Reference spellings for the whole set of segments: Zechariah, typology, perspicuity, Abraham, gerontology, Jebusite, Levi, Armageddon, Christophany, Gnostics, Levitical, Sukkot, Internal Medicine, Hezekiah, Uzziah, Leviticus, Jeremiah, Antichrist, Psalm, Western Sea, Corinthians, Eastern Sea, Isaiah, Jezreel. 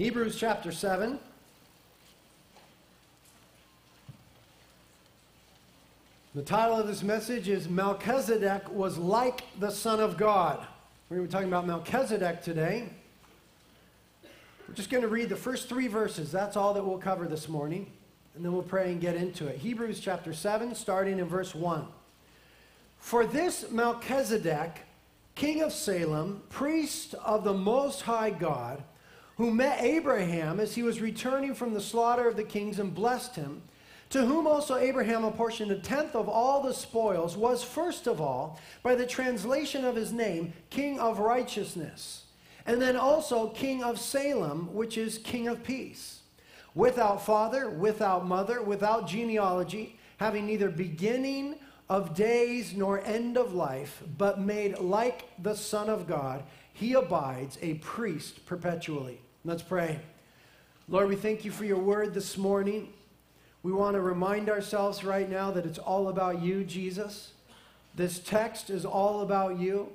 Hebrews chapter 7. The title of this message is Melchizedek was like the Son of God. We were talking about Melchizedek today. We're just going to read the first three verses. That's all that we'll cover this morning. And then we'll pray and get into it. Hebrews chapter 7, starting in verse 1. For this Melchizedek, king of Salem, priest of the Most High God, who met Abraham as he was returning from the slaughter of the kings and blessed him, to whom also Abraham apportioned a tenth of all the spoils, was first of all, by the translation of his name, King of Righteousness, and then also King of Salem, which is King of Peace, without father, without mother, without genealogy, having neither beginning of days nor end of life, but made like the Son of God, he abides a priest perpetually. Let's pray. Lord, we thank you for your word this morning. We want to remind ourselves right now that it's all about you, Jesus. This text is all about you.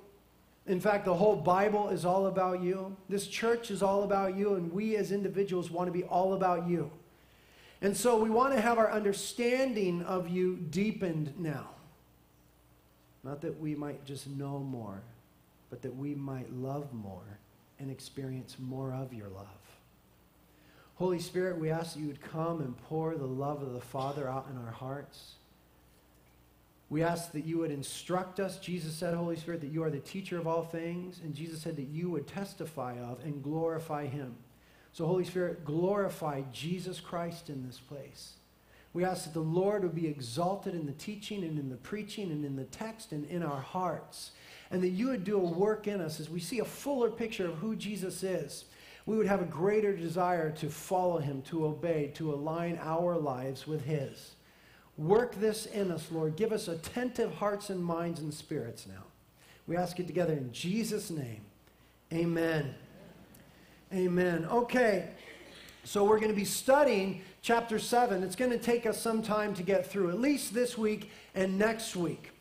In fact, the whole Bible is all about you. This church is all about you, and we as individuals want to be all about you. And so we want to have our understanding of you deepened now. Not that we might just know more, but that we might love more and experience more of your love. Holy Spirit, we ask that you would come and pour the love of the Father out in our hearts. We ask that you would instruct us. Jesus said, Holy Spirit, that you are the teacher of all things. And Jesus said that you would testify of and glorify him. So Holy Spirit, glorify Jesus Christ in this place. We ask that the Lord would be exalted in the teaching and in the preaching and in the text and in our hearts. And that you would do a work in us as we see a fuller picture of who Jesus is. We would have a greater desire to follow him, to obey, to align our lives with his. Work this in us, Lord. Give us attentive hearts and minds and spirits now. We ask it together in Jesus' name. Amen. Amen. Okay, so we're going to be studying chapter 7. It's going to take us some time to get through, at least this week and next week.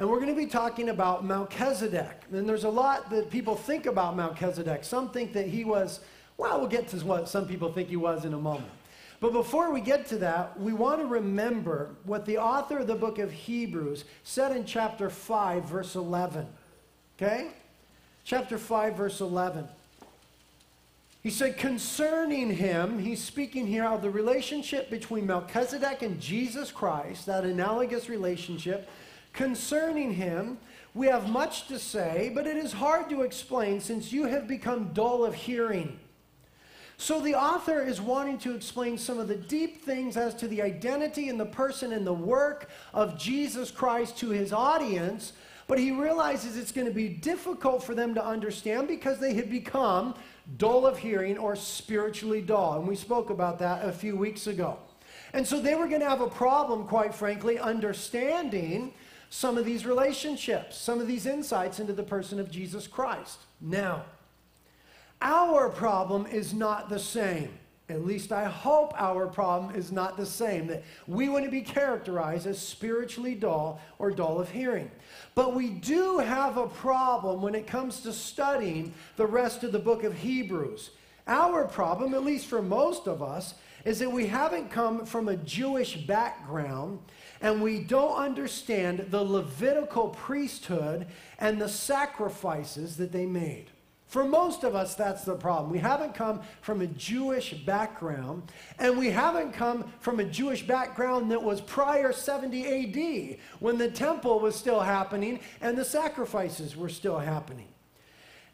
And we're going to be talking about Melchizedek. And there's a lot that people think about Melchizedek. Some think that he was, well, we'll get to what some people think he was in a moment. But before we get to that, we want to remember what the author of the book of Hebrews said in chapter 5, verse 11. Okay? Chapter 5, verse 11. He said, concerning him, he's speaking here of the relationship between Melchizedek and Jesus Christ, that analogous relationship. Concerning him, we have much to say, but it is hard to explain since you have become dull of hearing. So the author is wanting to explain some of the deep things as to the identity and the person and the work of Jesus Christ to his audience, but he realizes it's going to be difficult for them to understand because they had become dull of hearing or spiritually dull. And we spoke about that a few weeks ago. And so they were going to have a problem, quite frankly, understanding some of these relationships, some of these insights into the person of Jesus Christ. Now, our problem is not the same. At least I hope our problem is not the same, that we wouldn't be characterized as spiritually dull or dull of hearing. But we do have a problem when it comes to studying the rest of the book of Hebrews. Our problem, at least for most of us, is that we haven't come from a Jewish background and we don't understand the Levitical priesthood and the sacrifices that they made. For most of us, that's the problem. We haven't come from a Jewish background, and we haven't come from a Jewish background that was prior 70 AD when the temple was still happening and the sacrifices were still happening.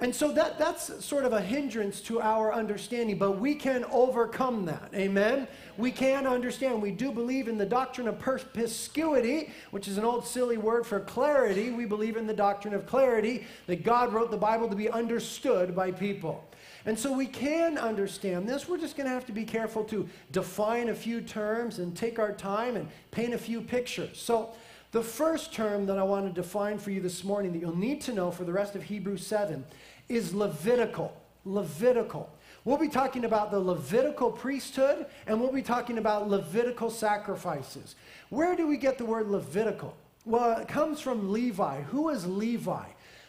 And so that's sort of a hindrance to our understanding, but we can overcome that, amen? We can understand. We do believe in the doctrine of perspicuity, which is an old silly word for clarity. We believe in the doctrine of clarity, that God wrote the Bible to be understood by people. And so we can understand this. We're just going to have to be careful to define a few terms and take our time and paint a few pictures. So the first term that I want to define for you this morning that you'll need to know for the rest of Hebrews 7 is Levitical. Levitical. We'll be talking about the Levitical priesthood, and we'll be talking about Levitical sacrifices. Where do we get the word Levitical? Well, it comes from Levi. Who is Levi?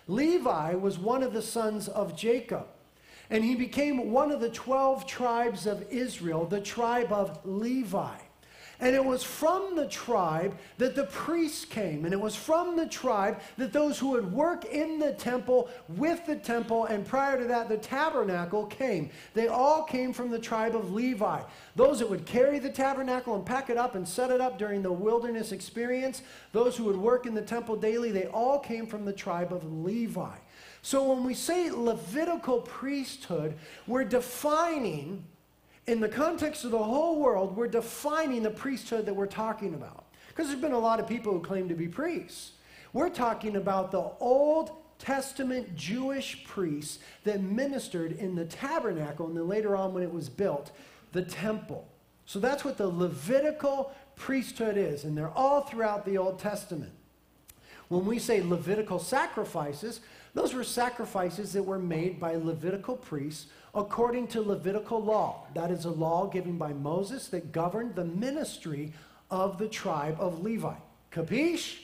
Levi was one of the sons of Jacob. And he became one of the 12 tribes of Israel, the tribe of Levi. And it was from the tribe that the priests came. And it was from the tribe that those who would work in the temple, with the temple, and prior to that, the tabernacle came. They all came from the tribe of Levi. Those that would carry the tabernacle and pack it up and set it up during the wilderness experience, those who would work in the temple daily, they all came from the tribe of Levi. So when we say Levitical priesthood, we're defining... in the context of the whole world, we're defining the priesthood that we're talking about. Because there's been a lot of people who claim to be priests. We're talking about the Old Testament Jewish priests that ministered in the tabernacle, and then later on when it was built, the temple. So that's what the Levitical priesthood is, and they're all throughout the Old Testament. When we say Levitical sacrifices, those were sacrifices that were made by Levitical priests according to Levitical law. That is a law given by Moses that governed the ministry of the tribe of Levi. Capiche?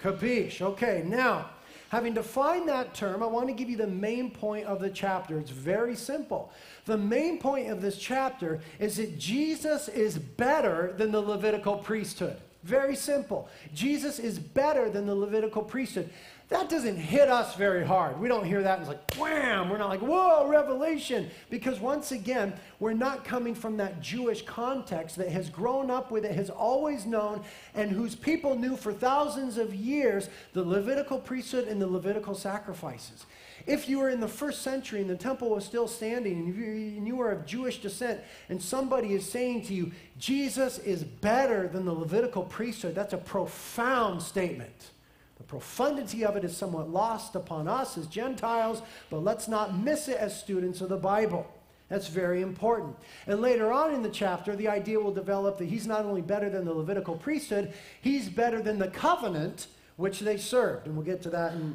Capiche. Okay, now, having defined that term, I want to give you the main point of the chapter. It's very simple. The main point of this chapter is that Jesus is better than the Levitical priesthood. Very simple. Jesus is better than the Levitical priesthood. That doesn't hit us very hard. We don't hear that and it's like, wham! We're not like, whoa, revelation! Because once again, we're not coming from that Jewish context that has grown up with it, has always known, and whose people knew for thousands of years the Levitical priesthood and the Levitical sacrifices. If you were in the first century and the temple was still standing and you were of Jewish descent and somebody is saying to you, Jesus is better than the Levitical priesthood, that's a profound statement. The profundity of it is somewhat lost upon us as Gentiles, but let's not miss it as students of the Bible. That's very important. And later on in the chapter, the idea will develop that he's not only better than the Levitical priesthood, he's better than the covenant which they served. And we'll get to that in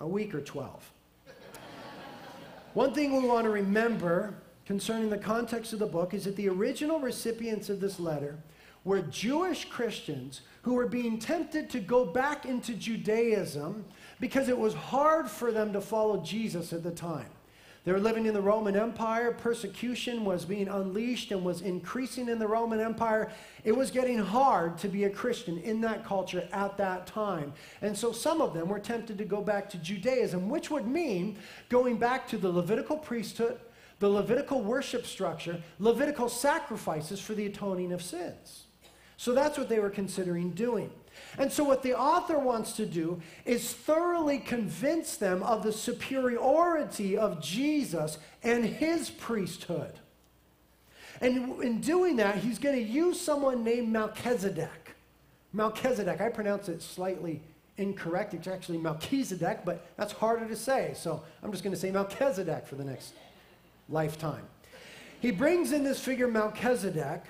a week or 12. One thing we want to remember concerning the context of the book is that the original recipients of this letter were Jewish Christians who were being tempted to go back into Judaism because it was hard for them to follow Jesus at the time. They were living in the Roman Empire. Persecution was being unleashed and was increasing in the Roman Empire. It was getting hard to be a Christian in that culture at that time. And so some of them were tempted to go back to Judaism, which would mean going back to the Levitical priesthood, the Levitical worship structure, Levitical sacrifices for the atoning of sins. So that's what they were considering doing. And so what the author wants to do is thoroughly convince them of the superiority of Jesus and his priesthood. And in doing that, he's going to use someone named Melchizedek. Melchizedek, I pronounce it slightly incorrect. It's actually Melchizedek, but that's harder to say. So I'm just going to say Melchizedek for the next lifetime. He brings in this figure Melchizedek.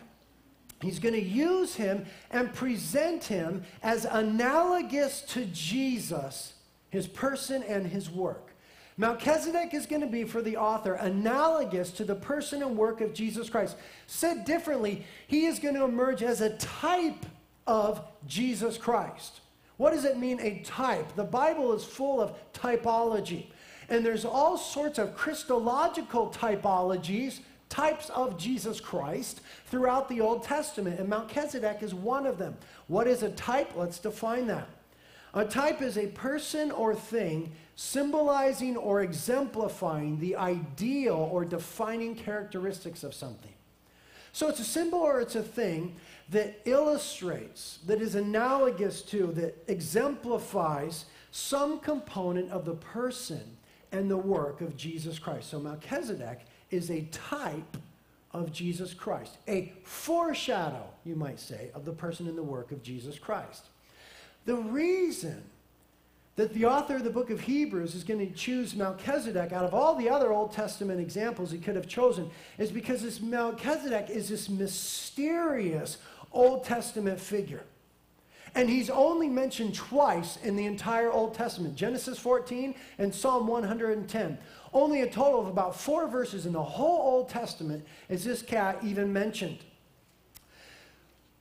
He's going to use him and present him as analogous to Jesus, his person and his work. Melchizedek is going to be, for the author, analogous to the person and work of Jesus Christ. Said differently, he is going to emerge as a type of Jesus Christ. What does it mean, a type? The Bible is full of typology. And there's all sorts of Christological typologies, types of Jesus Christ throughout the Old Testament, and Melchizedek is one of them. What is a type? Let's define that. A type is a person or thing symbolizing or exemplifying the ideal or defining characteristics of something. So it's a symbol or it's a thing that illustrates, that is analogous to, that exemplifies some component of the person and the work of Jesus Christ. So Melchizedek is a type of Jesus Christ, a foreshadow, you might say, of the person and the work of Jesus Christ. The reason that the author of the book of Hebrews is going to choose Melchizedek out of all the other Old Testament examples he could have chosen is because this Melchizedek is this mysterious Old Testament figure. And he's only mentioned twice in the entire Old Testament, Genesis 14 and Psalm 110. Only a total of about 4 verses in the whole Old Testament is this cat even mentioned.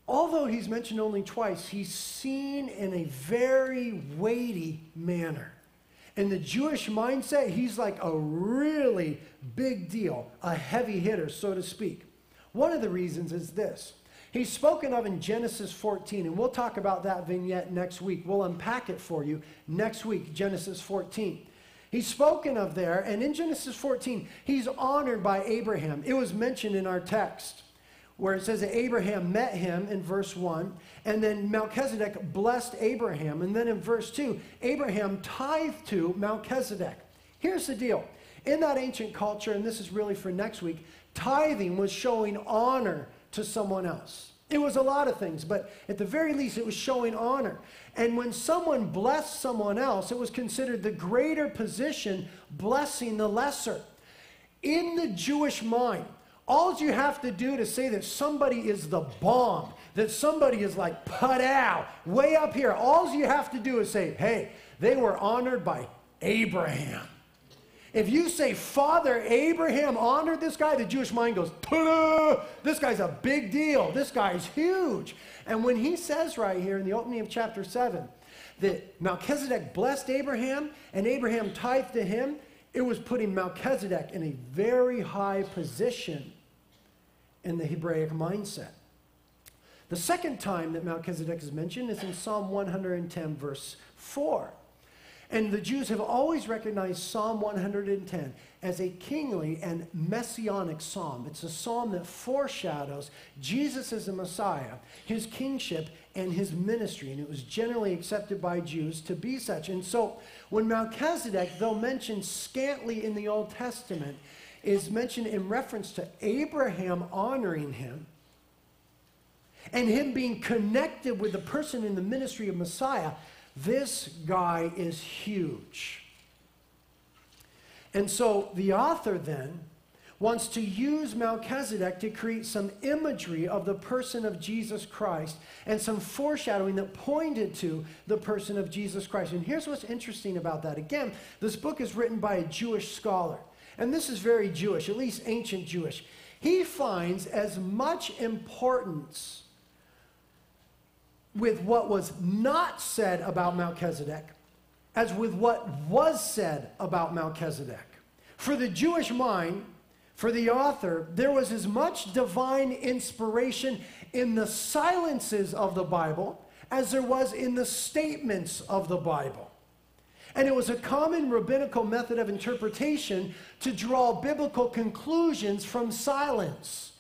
Although he's mentioned only twice, he's seen in a very weighty manner. In the Jewish mindset, he's like a really big deal, a heavy hitter, so to speak. One of the reasons is this. He's spoken of in Genesis 14, and we'll talk about that vignette next week. We'll unpack it for you next week, Genesis 14. He's spoken of there, and in Genesis 14, he's honored by Abraham. It was mentioned in our text where it says that Abraham met him in verse 1, and then Melchizedek blessed Abraham. And then in verse 2, Abraham tithed to Melchizedek. Here's the deal. In that ancient culture, and this is really for next week, tithing was showing honor to someone else. It was a lot of things, but at the very least, it was showing honor. And when someone blessed someone else, it was considered the greater position blessing the lesser. In the Jewish mind, all you have to do to say that somebody is the bomb, that somebody is like put out, way up here, all you have to do is say, hey, they were honored by Abraham. If you say, Father Abraham honored this guy, the Jewish mind goes, ta-da! This guy's a big deal. This guy's huge. And when he says right here in the opening of chapter 7 that Melchizedek blessed Abraham and Abraham tithed to him, it was putting Melchizedek in a very high position in the Hebraic mindset. The second time that Melchizedek is mentioned is in Psalm 110, verse 4. And the Jews have always recognized Psalm 110 as a kingly and messianic psalm. It's a psalm that foreshadows Jesus as the Messiah, his kingship, and his ministry. And it was generally accepted by Jews to be such. And so when Melchizedek, though mentioned scantly in the Old Testament, is mentioned in reference to Abraham honoring him, and him being connected with the person in the ministry of Messiah, this guy is huge. And so the author then wants to use Melchizedek to create some imagery of the person of Jesus Christ and some foreshadowing that pointed to the person of Jesus Christ. And here's what's interesting about that. Again, this book is written by a Jewish scholar. And this is very Jewish, at least ancient Jewish. He finds as much importance with what was not said about Melchizedek as with what was said about Melchizedek. For the Jewish mind, for the author, there was as much divine inspiration in the silences of the Bible as there was in the statements of the Bible. And it was a common rabbinical method of interpretation to draw biblical conclusions from silence.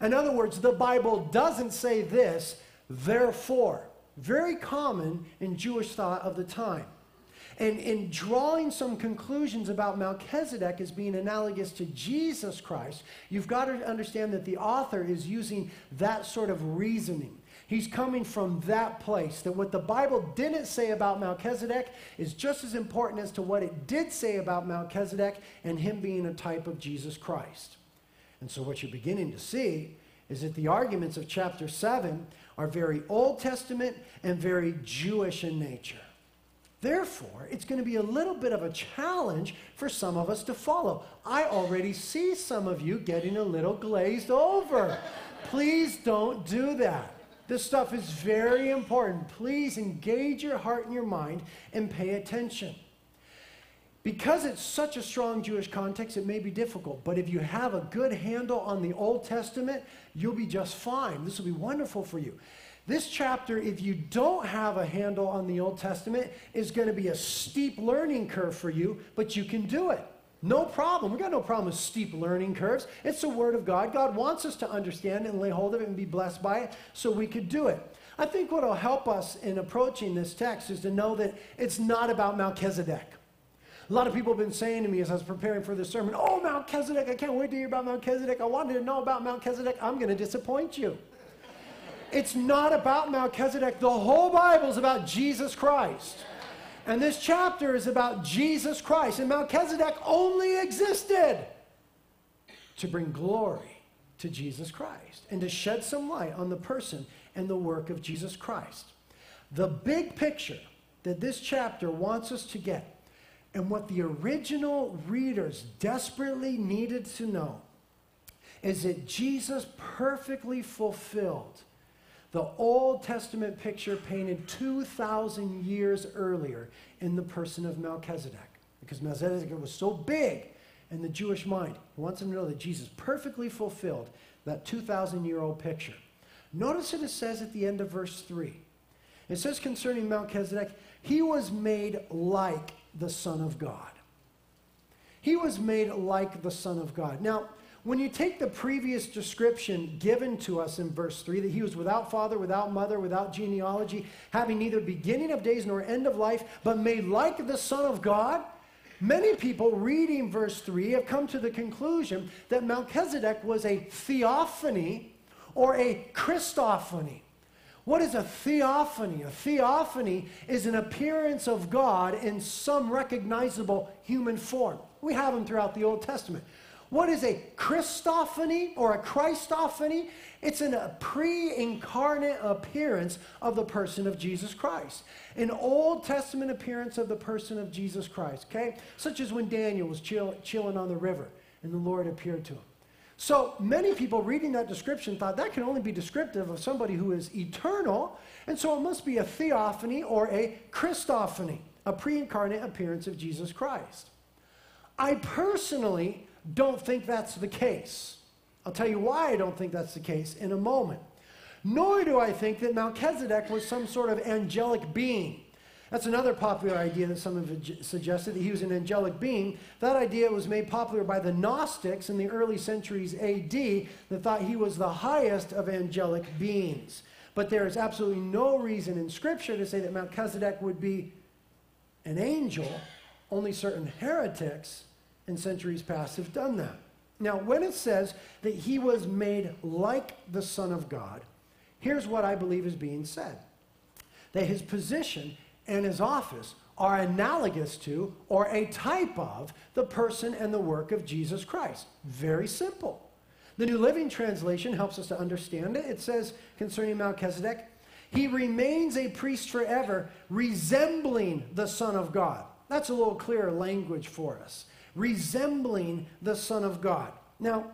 In other words, the Bible doesn't say this, therefore, very common in Jewish thought of the time. And in drawing some conclusions about Melchizedek as being analogous to Jesus Christ, you've got to understand that the author is using that sort of reasoning. He's coming from that place, that what the Bible didn't say about Melchizedek is just as important as to what it did say about Melchizedek and him being a type of Jesus Christ. And so what you're beginning to see is that the arguments of chapter 7 are very Old Testament and very Jewish in nature. Therefore, it's going to be a little bit of a challenge for some of us to follow. I already see some of you getting a little glazed over. Please don't do that. This stuff is very important. Please engage your heart and your mind and pay attention. Because it's such a strong Jewish context, it may be difficult. But if you have a good handle on the Old Testament, you'll be just fine. This will be wonderful for you. This chapter, if you don't have a handle on the Old Testament, is going to be a steep learning curve for you, but you can do it. No problem. We've got no problem with steep learning curves. It's the Word of God. God wants us to understand it and lay hold of it and be blessed by it, so we could do it. I think what will help us in approaching this text is to know that it's not about Melchizedek. A lot of people have been saying to me as I was preparing for this sermon, oh, Melchizedek, I can't wait to hear about Melchizedek. I wanted to know about Melchizedek. I'm going to disappoint you. It's not about Melchizedek. The whole Bible is about Jesus Christ. And this chapter is about Jesus Christ. And Melchizedek only existed to bring glory to Jesus Christ and to shed some light on the person and the work of Jesus Christ. The big picture that this chapter wants us to get, and what the original readers desperately needed to know, is that Jesus perfectly fulfilled The Old Testament picture painted 2,000 years earlier in the person of Melchizedek, because Melchizedek was so big in the Jewish mind. He wants them to know that Jesus perfectly fulfilled that 2,000-year-old picture. Notice what it says at the end of verse 3. It says concerning Melchizedek, he was made like the Son of God. He was made like the Son of God. Now, when you take the previous description given to us in verse 3, that he was without father, without mother, without genealogy, having neither beginning of days nor end of life, but made like the Son of God, many people reading verse 3 have come to the conclusion that Melchizedek was a theophany or a Christophany. What is a theophany? A theophany is an appearance of God in some recognizable human form. We have them throughout the Old Testament. What is a Christophany or a Christophany? It's a pre-incarnate appearance of the person of Jesus Christ. An Old Testament appearance of the person of Jesus Christ, okay? Such as when Daniel was chilling on the river and the Lord appeared to him. So many people reading that description thought that can only be descriptive of somebody who is eternal, and so it must be a theophany or a Christophany, a pre-incarnate appearance of Jesus Christ. I personally don't think that's the case. I'll tell you why I don't think that's the case in a moment. Nor do I think that Melchizedek was some sort of angelic being. That's another popular idea that some have suggested, that he was an angelic being. That idea was made popular by the Gnostics in the early centuries AD, that thought he was the highest of angelic beings. But there is absolutely no reason in Scripture to say that Melchizedek would be an angel. Only certain heretics in centuries past have done that. Now, when it says that he was made like the Son of God, here's what I believe is being said. That his position and his office are analogous to, or a type of, the person and the work of Jesus Christ. Very simple. The New Living Translation helps us to understand it. It says concerning Melchizedek, he remains a priest forever, resembling the Son of God. That's a little clearer language for us. Resembling the Son of God. Now,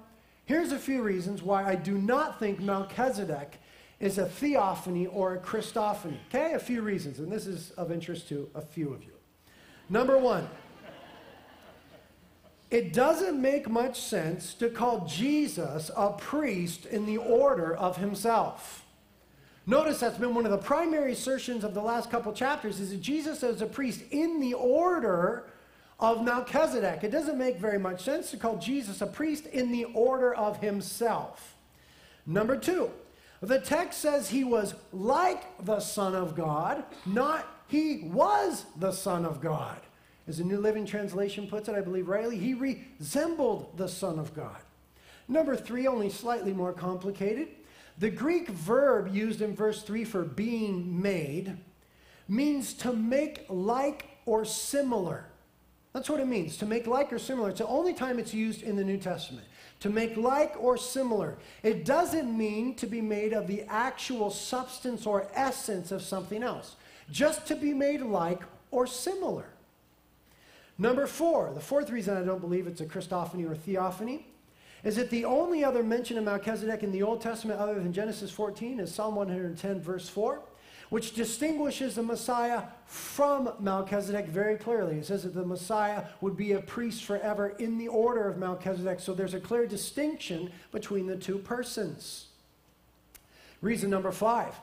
here's a few reasons why I do not think Melchizedek is a theophany or a Christophany. Okay, a few reasons, and this is of interest to a few of you. Number one, it doesn't make much sense to call Jesus a priest in the order of himself. Notice that's been one of the primary assertions of the last couple chapters, is that Jesus is a priest in the order of Melchizedek. It doesn't make very much sense to call Jesus a priest in the order of himself. Number two, the text says he was like the Son of God, not he was the Son of God. As the New Living Translation puts it, I believe rightly, he resembled the Son of God. Number three, only slightly more complicated. The Greek verb used in verse 3 for being made means to make like or similar. That's what it means, to make like or similar. It's the only time it's used in the New Testament. To make like or similar. It doesn't mean to be made of the actual substance or essence of something else. Just to be made like or similar. Number four, the fourth reason I don't believe it's a Christophany or theophany, is that the only other mention of Melchizedek in the Old Testament other than Genesis 14 is Psalm 110 verse 4. Which distinguishes the Messiah from Melchizedek very clearly. It says that the Messiah would be a priest forever in the order of Melchizedek, so there's a clear distinction between the two persons. Reason number five.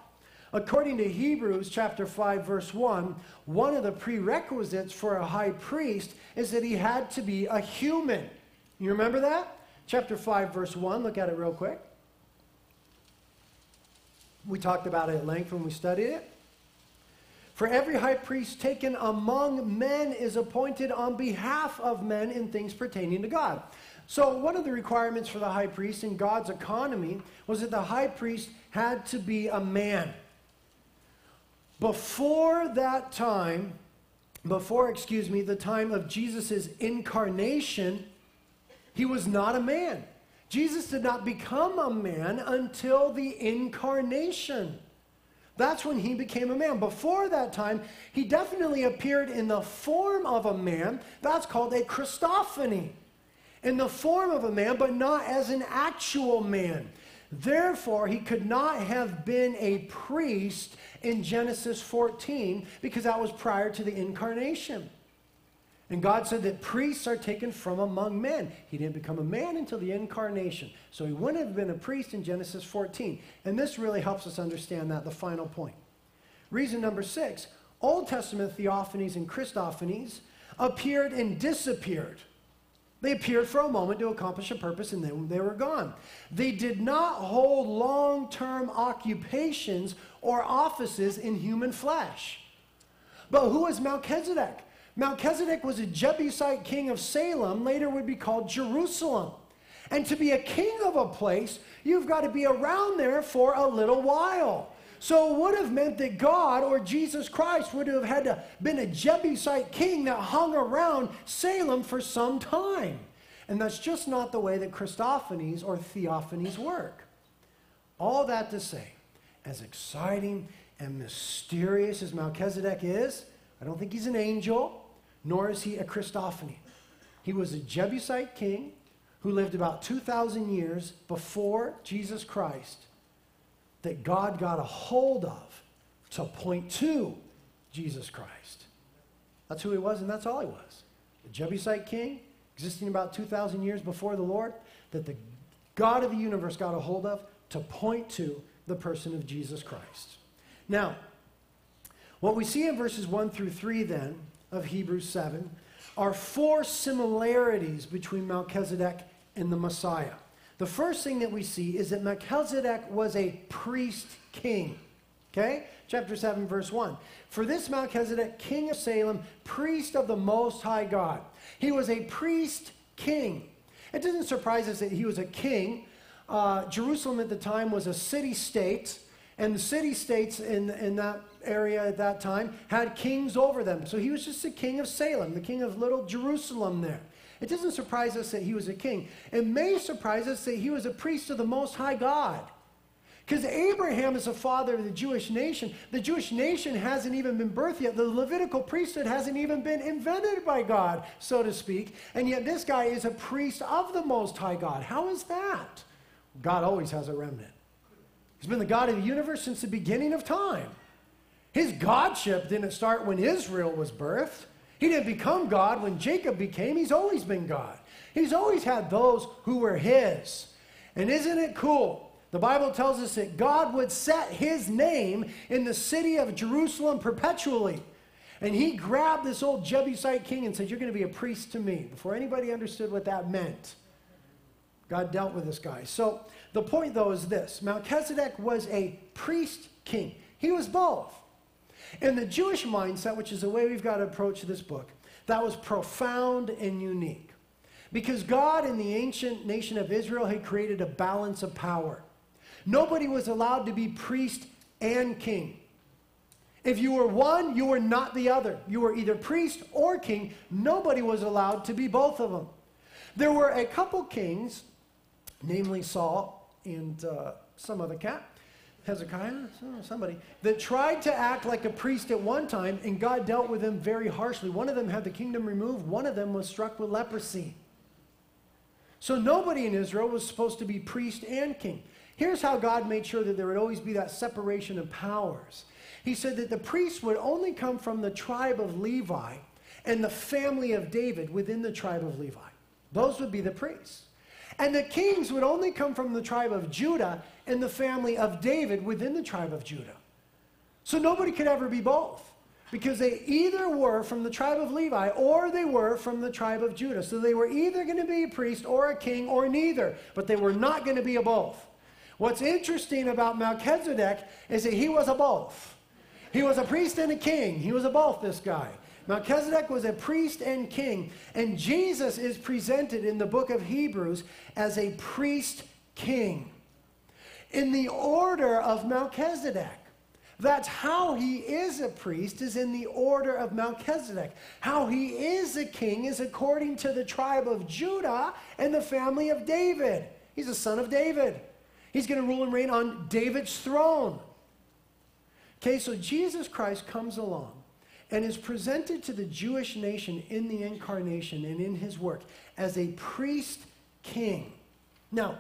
According to Hebrews chapter 5, verse 1, one of the prerequisites for a high priest is that he had to be a human. You remember that? Chapter 5, verse 1, look at it real quick. We talked about it at length when we studied it. For every high priest taken among men is appointed on behalf of men in things pertaining to God. So one of the requirements for the high priest in God's economy was that the high priest had to be a man. Before that time, the time of Jesus' incarnation, he was not a man. Jesus did not become a man until the incarnation. That's when he became a man. Before that time, he definitely appeared in the form of a man. That's called a Christophany. In the form of a man, but not as an actual man. Therefore, he could not have been a priest in Genesis 14 because that was prior to the incarnation. And God said that priests are taken from among men. He didn't become a man until the incarnation. So he wouldn't have been a priest in Genesis 14. And this really helps us understand that, the final point. Reason number 6, Old Testament theophanies and Christophanies appeared and disappeared. They appeared for a moment to accomplish a purpose, and then they were gone. They did not hold long-term occupations or offices in human flesh. But who was Melchizedek? Melchizedek was a Jebusite king of Salem, later would be called Jerusalem. And to be a king of a place, you've got to be around there for a little while. So it would have meant that God or Jesus Christ would have had to been a Jebusite king that hung around Salem for some time. And that's just not the way that Christophanies or theophanies work. All that to say, as exciting and mysterious as Melchizedek is, I don't think he's an angel, nor is he a Christophany. He was a Jebusite king who lived about 2,000 years before Jesus Christ, that God got a hold of to point to Jesus Christ. That's who he was, and that's all he was. The Jebusite king, existing about 2,000 years before the Lord, that the God of the universe got a hold of to point to the person of Jesus Christ. Now, what we see in verses 1 through 3 then of Hebrews 7 are 4 similarities between Melchizedek and the Messiah. The first thing that we see is that Melchizedek was a priest king. Okay? Chapter 7, verse 1. For this Melchizedek, king of Salem, priest of the Most High God. He was a priest king. It doesn't surprise us that he was a king. Jerusalem at the time was a city-state, and the city-states in that area at that time had kings over them. So he was just the king of Salem, the king of little Jerusalem there. It doesn't surprise us that he was a king. It may surprise us that he was a priest of the Most High God. Because Abraham is the father of the Jewish nation. The Jewish nation hasn't even been birthed yet. The Levitical priesthood hasn't even been invented by God, so to speak. And yet this guy is a priest of the Most High God. How is that? God always has a remnant. He's been the God of the universe since the beginning of time. His godship didn't start when Israel was birthed. He didn't become God when Jacob became. He's always been God. He's always had those who were his. And isn't it cool? The Bible tells us that God would set his name in the city of Jerusalem perpetually. And he grabbed this old Jebusite king and said, "You're going to be a priest to me," before anybody understood what that meant. God dealt with this guy. So the point, though, is this. Melchizedek was a priest king. He was both. In the Jewish mindset, which is the way we've got to approach this book, that was profound and unique. Because God in the ancient nation of Israel had created a balance of power. Nobody was allowed to be priest and king. If you were one, you were not the other. You were either priest or king. Nobody was allowed to be both of them. There were a couple kings, namely Saul and some other cat, Hezekiah, somebody, that tried to act like a priest at one time, and God dealt with them very harshly. One of them had the kingdom removed. One of them was struck with leprosy. So nobody in Israel was supposed to be priest and king. Here's how God made sure that there would always be that separation of powers. He said that the priests would only come from the tribe of Levi and the family of David within the tribe of Levi. Those would be the priests. And the kings would only come from the tribe of Judah and the family of David within the tribe of Judah. So nobody could ever be both, because they either were from the tribe of Levi or they were from the tribe of Judah. So they were either going to be a priest or a king or neither, but they were not going to be a both. What's interesting about Melchizedek is that he was a both. He was a priest and a king. He was a both, this guy. Melchizedek was a priest and king, and Jesus is presented in the book of Hebrews as a priest king. In the order of Melchizedek. That's how he is a priest, is in the order of Melchizedek. How he is a king is according to the tribe of Judah and the family of David. He's a son of David. He's going to rule and reign on David's throne. Okay, so Jesus Christ comes along and is presented to the Jewish nation in the incarnation and in his work as a priest king. Now,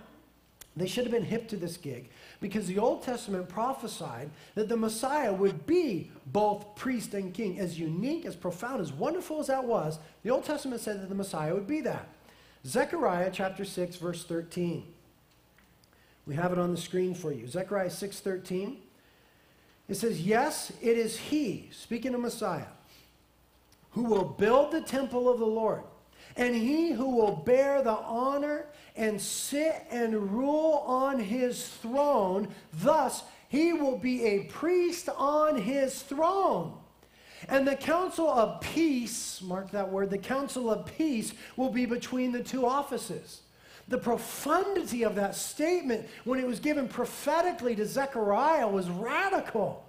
They should have been hip to this gig, because the Old Testament prophesied that the Messiah would be both priest and king. As unique, as profound, as wonderful as that was, the Old Testament said that the Messiah would be that. Zechariah chapter 6, verse 13. We have it on the screen for you. Zechariah 6:13. It says, "Yes, it is he," speaking of Messiah, "who will build the temple of the Lord, and he who will bear the honor and sit and rule on his throne. Thus, he will be a priest on his throne. And the council of peace," mark that word, "the council of peace will be between the two offices." The profundity of that statement when it was given prophetically to Zechariah was radical.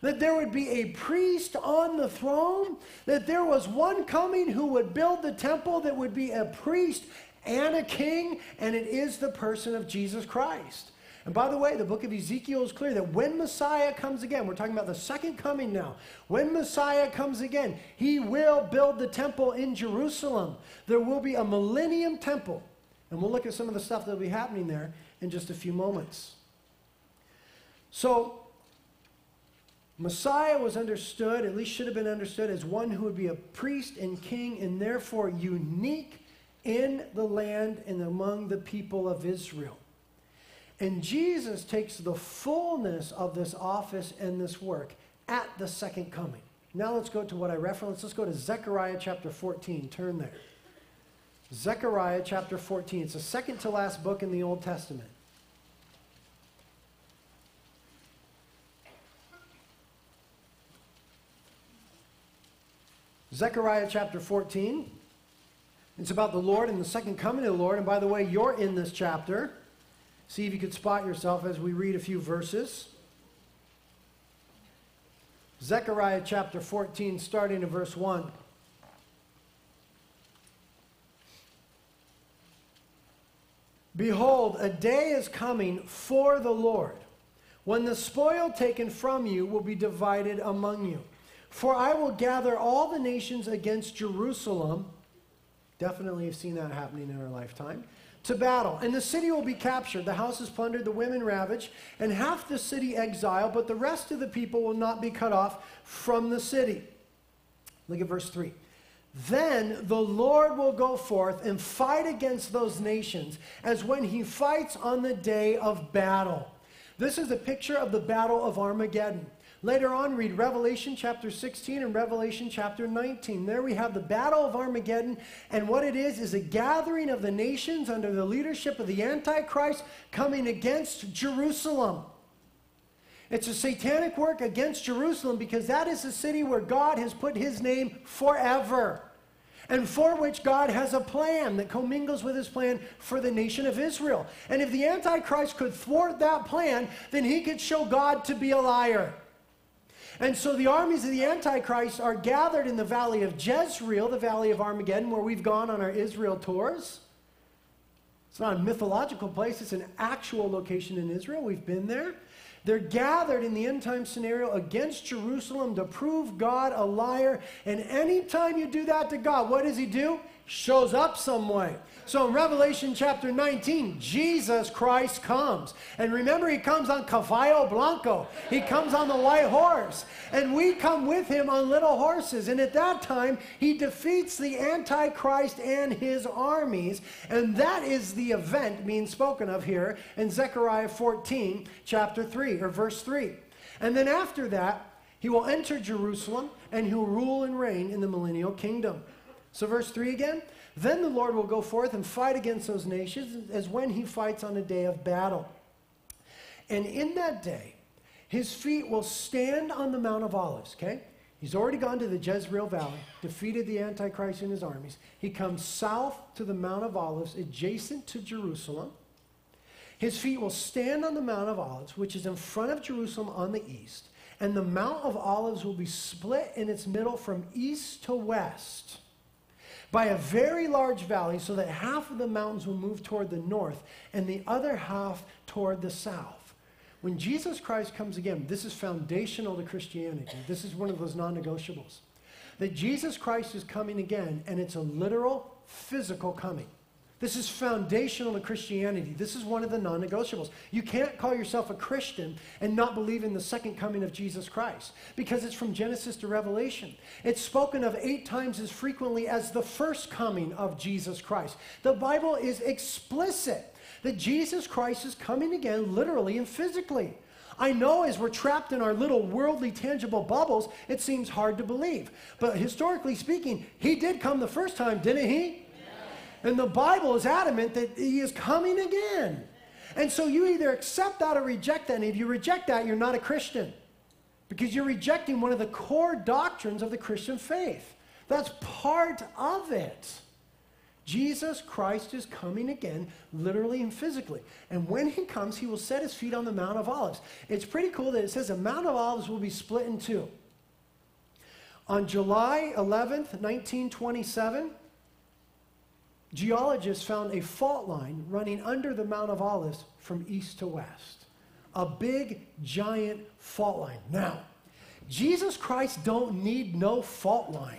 That there would be a priest on the throne, that there was one coming who would build the temple that would be a priest and a king, and it is the person of Jesus Christ. And by the way, the book of Ezekiel is clear that when Messiah comes again, we're talking about the second coming now, when Messiah comes again, he will build the temple in Jerusalem. There will be a millennium temple. And we'll look at some of the stuff that will be happening there in just a few moments. So, Messiah was understood, at least should have been understood, as one who would be a priest and king and therefore unique in the land and among the people of Israel. And Jesus takes the fullness of this office and this work at the second coming. Now let's go to what I referenced. Let's go to Zechariah chapter 14. Turn there. Zechariah chapter 14. It's the second to last book in the Old Testament. Zechariah chapter 14. It's about the Lord and the second coming of the Lord. And by the way, you're in this chapter. See if you could spot yourself as we read a few verses. Zechariah chapter 14, starting in verse 1. "Behold, a day is coming for the Lord, when the spoil taken from you will be divided among you. For I will gather all the nations against Jerusalem," definitely have seen that happening in our lifetime, "to battle. And the city will be captured, the houses plundered, the women ravaged, and half the city exiled, but the rest of the people will not be cut off from the city." Look at verse 3. "Then the Lord will go forth and fight against those nations, as when he fights on the day of battle." This is a picture of the battle of Armageddon. Later on, read Revelation chapter 16 and Revelation chapter 19. There we have the battle of Armageddon, and what it is a gathering of the nations under the leadership of the Antichrist coming against Jerusalem. It's a satanic work against Jerusalem, because that is the city where God has put his name forever, and for which God has a plan that commingles with his plan for the nation of Israel. And if the Antichrist could thwart that plan, then he could show God to be a liar. And so the armies of the Antichrist are gathered in the valley of Jezreel, the valley of Armageddon, where we've gone on our Israel tours. It's not a mythological place, it's an actual location in Israel. We've been there. They're gathered in the end-time scenario against Jerusalem to prove God a liar. And anytime you do that to God, what does he do? Shows up some way. So in Revelation chapter 19, Jesus Christ comes. And remember, he comes on Caballo Blanco. He comes on the white horse. And we come with him on little horses. And at that time, he defeats the Antichrist and his armies. And that is the event being spoken of here in Zechariah 14, chapter 3, or verse 3. "And then after that, he will enter Jerusalem, and he'll rule and reign in the millennial kingdom." So verse 3 again, "Then the Lord will go forth and fight against those nations, as when he fights on a day of battle. And in that day, his feet will stand on the Mount of Olives." Okay? He's already gone to the Jezreel Valley, defeated the Antichrist and his armies. He comes south to the Mount of Olives, adjacent to Jerusalem. "His feet will stand on the Mount of Olives, which is in front of Jerusalem on the east. And the Mount of Olives will be split in its middle from east to west by a very large valley, so that half of the mountains will move toward the north and the other half toward the south." When Jesus Christ comes again, this is foundational to Christianity. This is one of those non-negotiables. That Jesus Christ is coming again, and it's a literal, physical coming. This is foundational to Christianity. This is one of the non-negotiables. You can't call yourself a Christian and not believe in the second coming of Jesus Christ, because it's from Genesis to Revelation. It's spoken of 8 times as frequently as the first coming of Jesus Christ. The Bible is explicit that Jesus Christ is coming again, literally and physically. I know as we're trapped in our little worldly, tangible bubbles, it seems hard to believe. But historically speaking, he did come the first time, didn't he? And the Bible is adamant that he is coming again. And so you either accept that or reject that. And if you reject that, you're not a Christian, because you're rejecting one of the core doctrines of the Christian faith. That's part of it. Jesus Christ is coming again, literally and physically. And when he comes, he will set his feet on the Mount of Olives. It's pretty cool that it says the Mount of Olives will be split in two. On July 11th, 1927... geologists found a fault line running under the Mount of Olives from east to west. A big, giant fault line. Now, Jesus Christ don't need no fault line.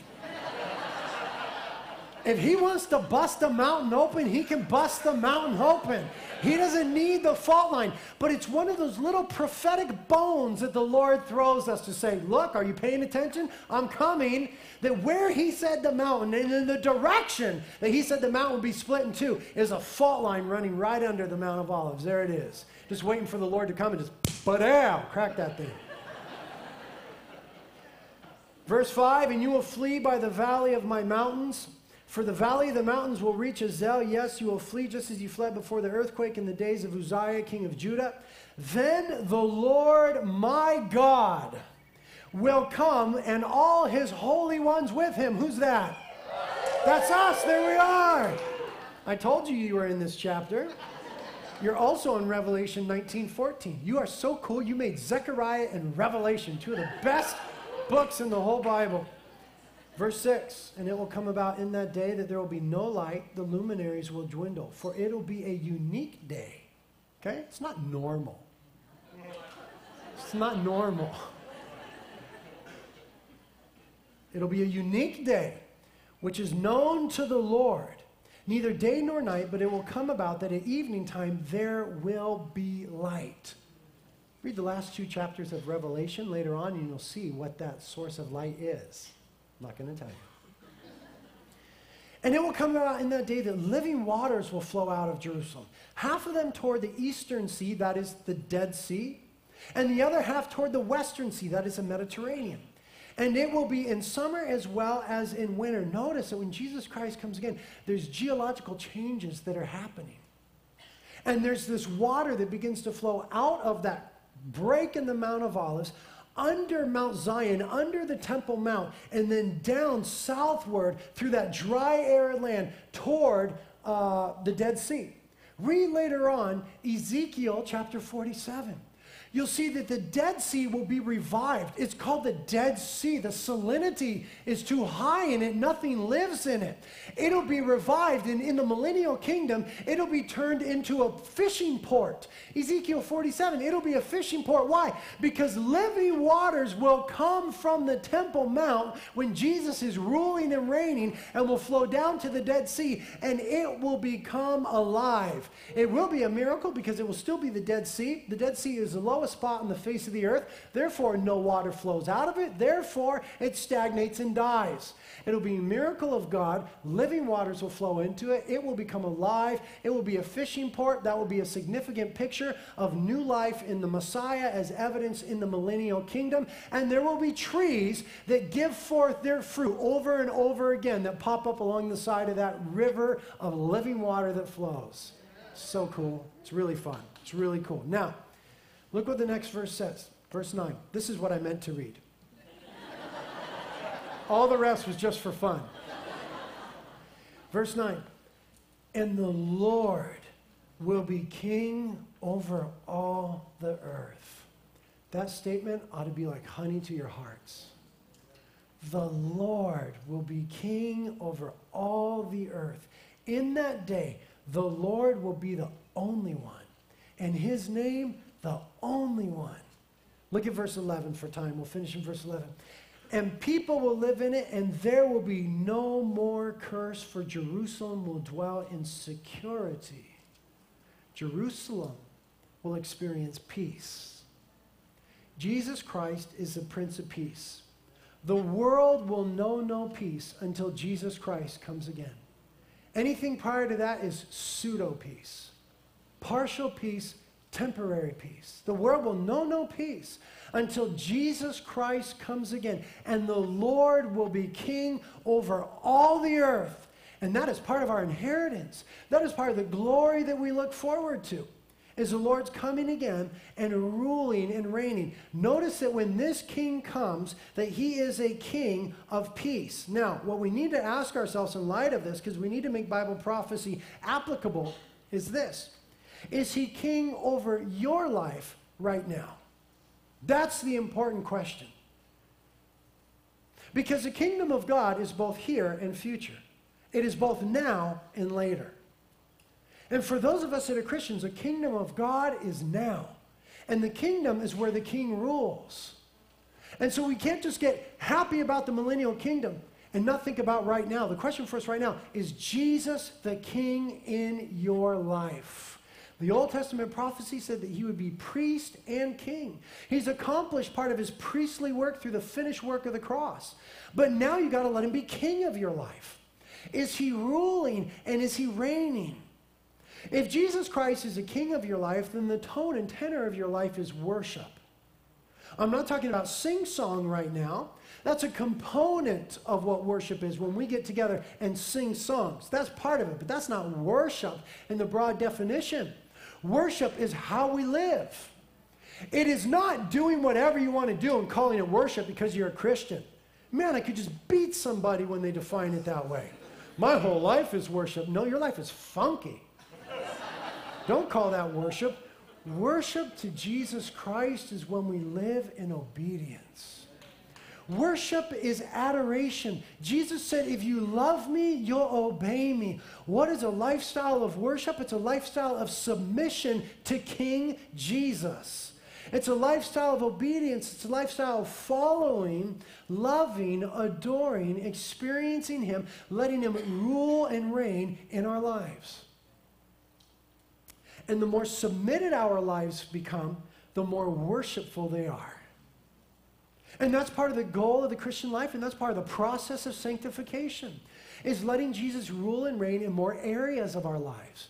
If he wants to bust the mountain open, he can bust the mountain open. He doesn't need the fault line. But it's one of those little prophetic bones that the Lord throws us to say, look, are you paying attention? I'm coming. That where he said the mountain, and in the direction that he said the mountain would be split in two, is a fault line running right under the Mount of Olives. There it is. Just waiting for the Lord to come and just, ba-dow, crack that thing. Verse 5, and you will flee by the valley of my mountains. For the valley of the mountains will reach Azel. Yes, you will flee just as you fled before the earthquake in the days of Uzziah, king of Judah. Then the Lord my God will come, and all his holy ones with him. Who's that? That's us. There we are. I told you were in this chapter. You're also in Revelation 19:14. You are so cool. You made Zechariah and Revelation, 2 of the best books in the whole Bible. Verse 6, and it will come about in that day that there will be no light, the luminaries will dwindle, for it will be a unique day. Okay? It's not normal. It's not normal. It'll be a unique day, which is known to the Lord, neither day nor night, but it will come about that at evening time there will be light. Read the last 2 chapters of Revelation later on, and you'll see what that source of light is. I'm not going to tell you. And it will come out in that day that living waters will flow out of Jerusalem. Half of them toward the eastern sea, that is the Dead Sea, and the other half toward the western sea, that is the Mediterranean. And it will be in summer as well as in winter. Notice that when Jesus Christ comes again, there's geological changes that are happening. And there's this water that begins to flow out of that break in the Mount of Olives, under Mount Zion, under the Temple Mount, and then down southward through that dry arid land toward the Dead Sea. Read later on Ezekiel chapter 47. You'll see that the Dead Sea will be revived. It's called the Dead Sea. The salinity is too high in it. Nothing lives in it. It'll be revived, and in the millennial kingdom, it'll be turned into a fishing port. Ezekiel 47, it'll be a fishing port. Why? Because living waters will come from the Temple Mount when Jesus is ruling and reigning, and will flow down to the Dead Sea, and it will become alive. It will be a miracle because it will still be the Dead Sea. The Dead Sea is the lowest spot on the face of the earth, therefore no water flows out of it, therefore it stagnates and dies. It'll be a miracle of God. Living waters will flow into it. It will become alive. It will be a fishing port. That will be a significant picture of new life in the Messiah as evidence in the millennial kingdom. And there will be trees that give forth their fruit over and over again that pop up along the side of that river of living water that flows. So cool. It's really fun. It's really cool. Now, look what the next verse says. Verse 9. This is what I meant to read. All the rest was just for fun. Verse 9. And the Lord will be king over all the earth. That statement ought to be like honey to your hearts. The Lord will be king over all the earth. In that day, the Lord will be the only one. And his name, the only one. Look at verse 11 for time. We'll finish in verse 11. and people will live in it, and there will be no more curse, for Jerusalem will dwell in security. Jerusalem will experience peace. Jesus Christ is the Prince of Peace. The world will know no peace until Jesus Christ comes again. Anything prior to that is pseudo-peace, partial peace, temporary peace. The world will know no peace until Jesus Christ comes again. And the Lord will be king over all the earth. And that is part of our inheritance. That is part of the glory that we look forward to, is the Lord's coming again and ruling and reigning. Notice that when this king comes, that he is a king of peace. Now, what we need to ask ourselves in light of this, because we need to make Bible prophecy applicable, is this. Is he king over your life right now? That's the important question. Because the kingdom of God is both here and future. It is both now and later. And for those of us that are Christians, the kingdom of God is now. And the kingdom is where the king rules. And so we can't just get happy about the millennial kingdom and not think about right now. The question for us right now, is Jesus the king in your life? The Old Testament prophecy said that he would be priest and king. He's accomplished part of his priestly work through the finished work of the cross. But now you've got to let him be king of your life. Is he ruling and is he reigning? If Jesus Christ is the king of your life, then the tone and tenor of your life is worship. I'm not talking about sing-song right now. That's a component of what worship is, when we get together and sing songs. That's part of it, but that's not worship in the broad definition. Worship is how we live. It is not doing whatever you want to do and calling it worship because you're a Christian. Man, I could just beat somebody when they define it that way. My whole life is worship. No, your life is funky. Don't call that worship. Worship to Jesus Christ is when we live in obedience. Worship is adoration. Jesus said, if you love me, you'll obey me. What is a lifestyle of worship? It's a lifestyle of submission to King Jesus. It's a lifestyle of obedience. It's a lifestyle of following, loving, adoring, experiencing him, letting him rule and reign in our lives. And the more submitted our lives become, the more worshipful they are. And that's part of the goal of the Christian life, and that's part of the process of sanctification, is letting Jesus rule and reign in more areas of our lives.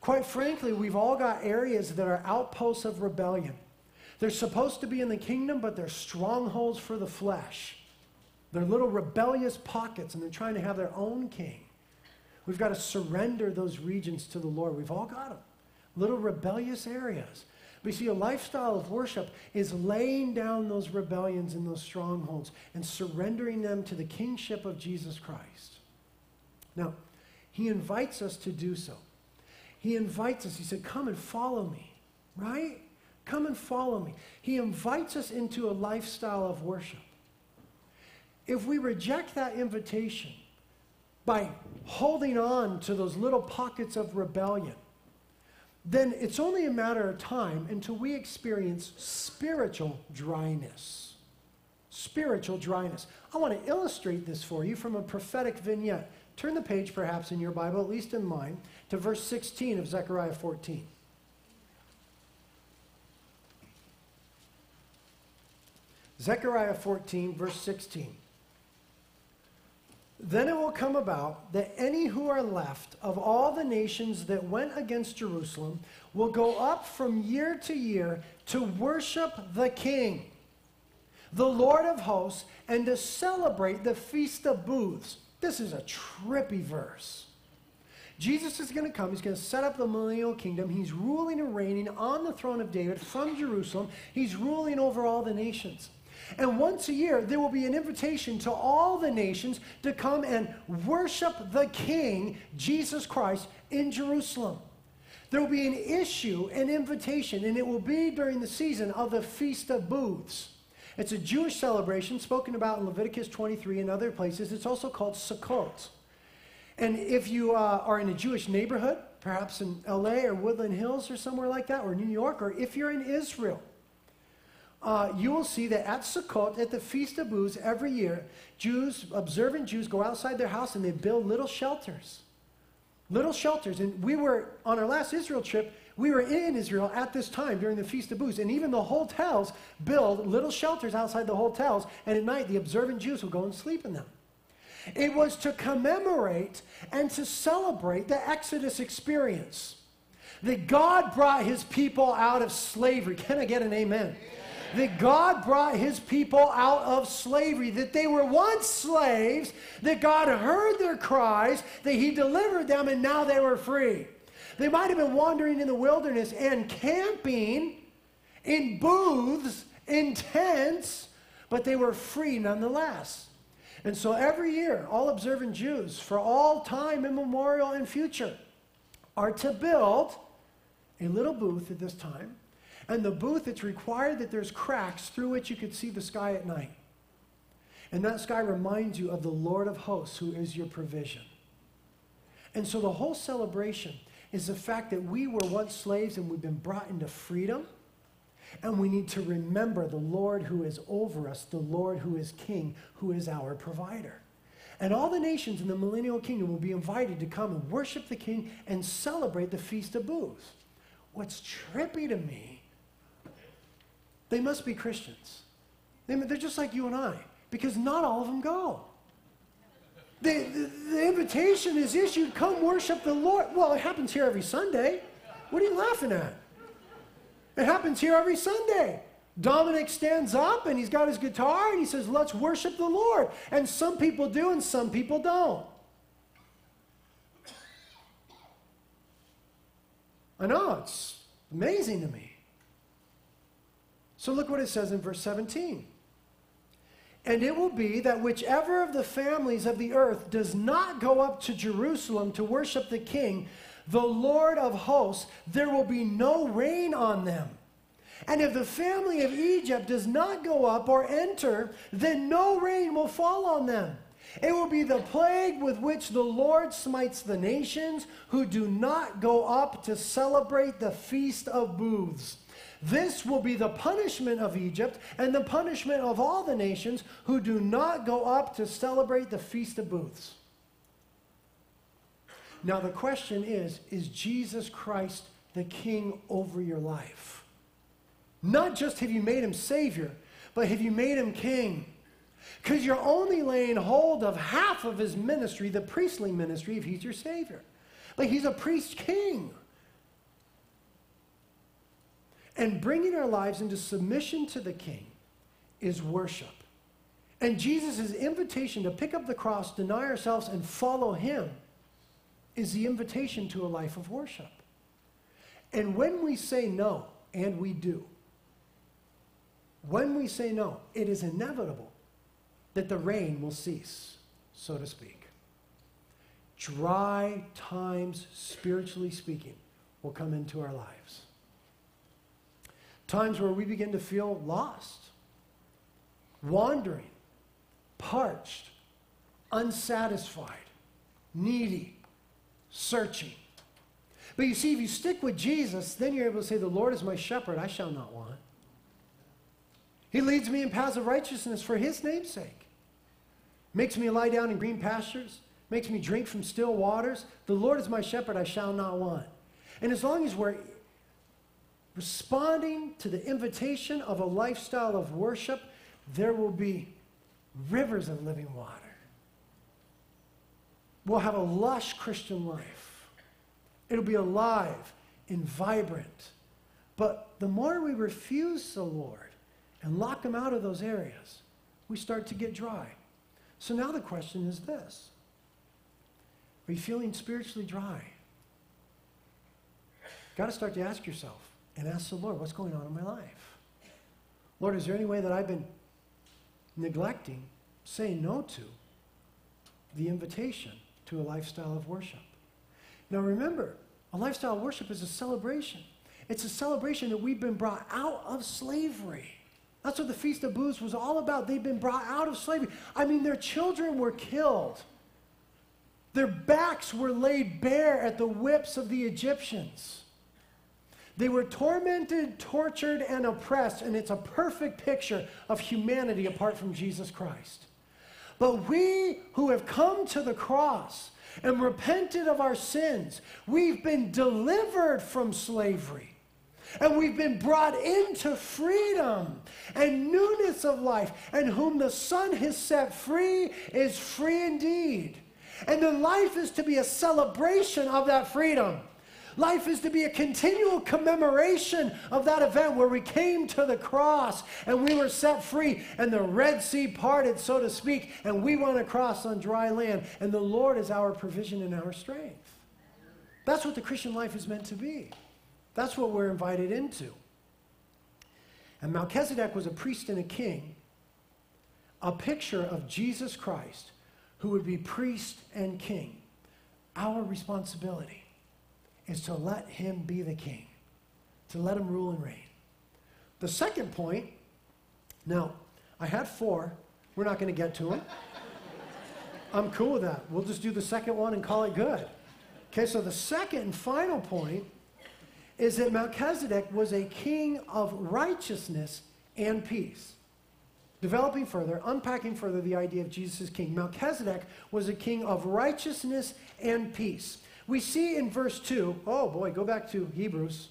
Quite frankly, we've all got areas that are outposts of rebellion. They're supposed to be in the kingdom, but they're strongholds for the flesh. They're little rebellious pockets, and they're trying to have their own king. We've got to surrender those regions to the Lord. We've all got them. Little rebellious areas. But you see, a lifestyle of worship is laying down those rebellions and those strongholds and surrendering them to the kingship of Jesus Christ. Now, he invites us to do so. He invites us. He said, come and follow me, right? Come and follow me. He invites us into a lifestyle of worship. If we reject that invitation by holding on to those little pockets of rebellion, then it's only a matter of time until we experience spiritual dryness. Spiritual dryness. I want to illustrate this for you from a prophetic vignette. Turn the page, perhaps, in your Bible, at least in mine, to verse 16 of Zechariah 14. Zechariah 14, verse 16. Then it will come about that any who are left of all the nations that went against Jerusalem will go up from year to year to worship the King, the Lord of hosts, and to celebrate the Feast of Booths. This is a trippy verse. Jesus is going to come. He's going to set up the millennial kingdom. He's ruling and reigning on the throne of David from Jerusalem. He's ruling over all the nations. And once a year, there will be an invitation to all the nations to come and worship the King, Jesus Christ, in Jerusalem. There will be an issue, an invitation, and it will be during the season of the Feast of Booths. It's a Jewish celebration spoken about in Leviticus 23 and other places. It's also called Sukkot. And if you are in a Jewish neighborhood, perhaps in L.A. or Woodland Hills or somewhere like that, or New York, or if you're in Israel, you will see that at Sukkot, at the Feast of Booths, every year, Jews, observant Jews, go outside their house and they build little shelters. Little shelters. And we were, on our last Israel trip, we were in Israel at this time during the Feast of Booths. And even the hotels build little shelters outside the hotels. And at night, the observant Jews will go and sleep in them. It was to commemorate and to celebrate the Exodus experience. That God brought his people out of slavery. Can I get an amen? That God brought his people out of slavery, that they were once slaves, that God heard their cries, that he delivered them, and now they were free. They might have been wandering in the wilderness and camping in booths, in tents, but they were free nonetheless. And so every year, all observant Jews, for all time, immemorial, and future, are to build a little booth at this time. And the booth, it's required that there's cracks through which you could see the sky at night. And that sky reminds you of the Lord of hosts, who is your provision. And so the whole celebration is the fact that we were once slaves and we've been brought into freedom. And we need to remember the Lord who is over us, the Lord who is King, who is our provider. And all the nations in the millennial kingdom will be invited to come and worship the King and celebrate the Feast of Booths. What's trippy to me, they must be Christians. They're just like you and I, because not all of them go. The invitation is issued, come worship the Lord. Well, it happens here every Sunday. What are you laughing at? It happens here every Sunday. Dominic stands up, and he's got his guitar, and he says, let's worship the Lord. And some people do, and some people don't. I know, it's amazing to me. So look what it says in verse 17. And it will be that whichever of the families of the earth does not go up to Jerusalem to worship the King, the Lord of hosts, there will be no rain on them. And if the family of Egypt does not go up or enter, then no rain will fall on them. It will be the plague with which the Lord smites the nations who do not go up to celebrate the Feast of Booths. This will be the punishment of Egypt and the punishment of all the nations who do not go up to celebrate the Feast of Booths. Now the question is Jesus Christ the King over your life? Not just have you made him Savior, but have you made him King? Because you're only laying hold of half of his ministry, the priestly ministry, if he's your Savior. But he's a priest king. And bringing our lives into submission to the King is worship. And Jesus' invitation to pick up the cross, deny ourselves, and follow him is the invitation to a life of worship. And when we say no, and we do, when we say no, it is inevitable that the rain will cease, so to speak. Dry times, spiritually speaking, will come into our lives. Times where we begin to feel lost, wandering, parched, unsatisfied, needy, searching. But you see, if you stick with Jesus, then you're able to say, the Lord is my shepherd, I shall not want. He leads me in paths of righteousness for his name's sake. Makes me lie down in green pastures, makes me drink from still waters. The Lord is my shepherd, I shall not want. And as long as we're responding to the invitation of a lifestyle of worship, there will be rivers of living water. We'll have a lush Christian life. It'll be alive and vibrant. But the more we refuse the Lord and lock him out of those areas, we start to get dry. So now the question is this. Are you feeling spiritually dry? You've got to start to ask yourself, and ask the Lord, what's going on in my life? Lord, is there any way that I've been neglecting, saying no to the invitation to a lifestyle of worship? Now remember, a lifestyle of worship is a celebration. It's a celebration that we've been brought out of slavery. That's what the Feast of Booths was all about. They've been brought out of slavery. I mean, their children were killed. Their backs were laid bare at the whips of the Egyptians. They were tormented, tortured, and oppressed, and it's a perfect picture of humanity apart from Jesus Christ. But we who have come to the cross and repented of our sins, we've been delivered from slavery, and we've been brought into freedom and newness of life, and whom the Son has set free is free indeed. And the life is to be a celebration of that freedom. Life is to be a continual commemoration of that event where we came to the cross and we were set free and the Red Sea parted, so to speak, and we went across on dry land, and the Lord is our provision and our strength. That's what the Christian life is meant to be. That's what we're invited into. And Melchizedek was a priest and a king, a picture of Jesus Christ, who would be priest and king. Our responsibility is to let him be the king, to let him rule and reign. The second point, now, I had four. We're not going to get to them. I'm cool with that. We'll just do the second one and call it good. Okay, so the second and final point is that Melchizedek was a king of righteousness and peace. Developing further, unpacking further the idea of Jesus as king. Melchizedek was a king of righteousness and peace. We see in verse 2, oh boy, go back to Hebrews.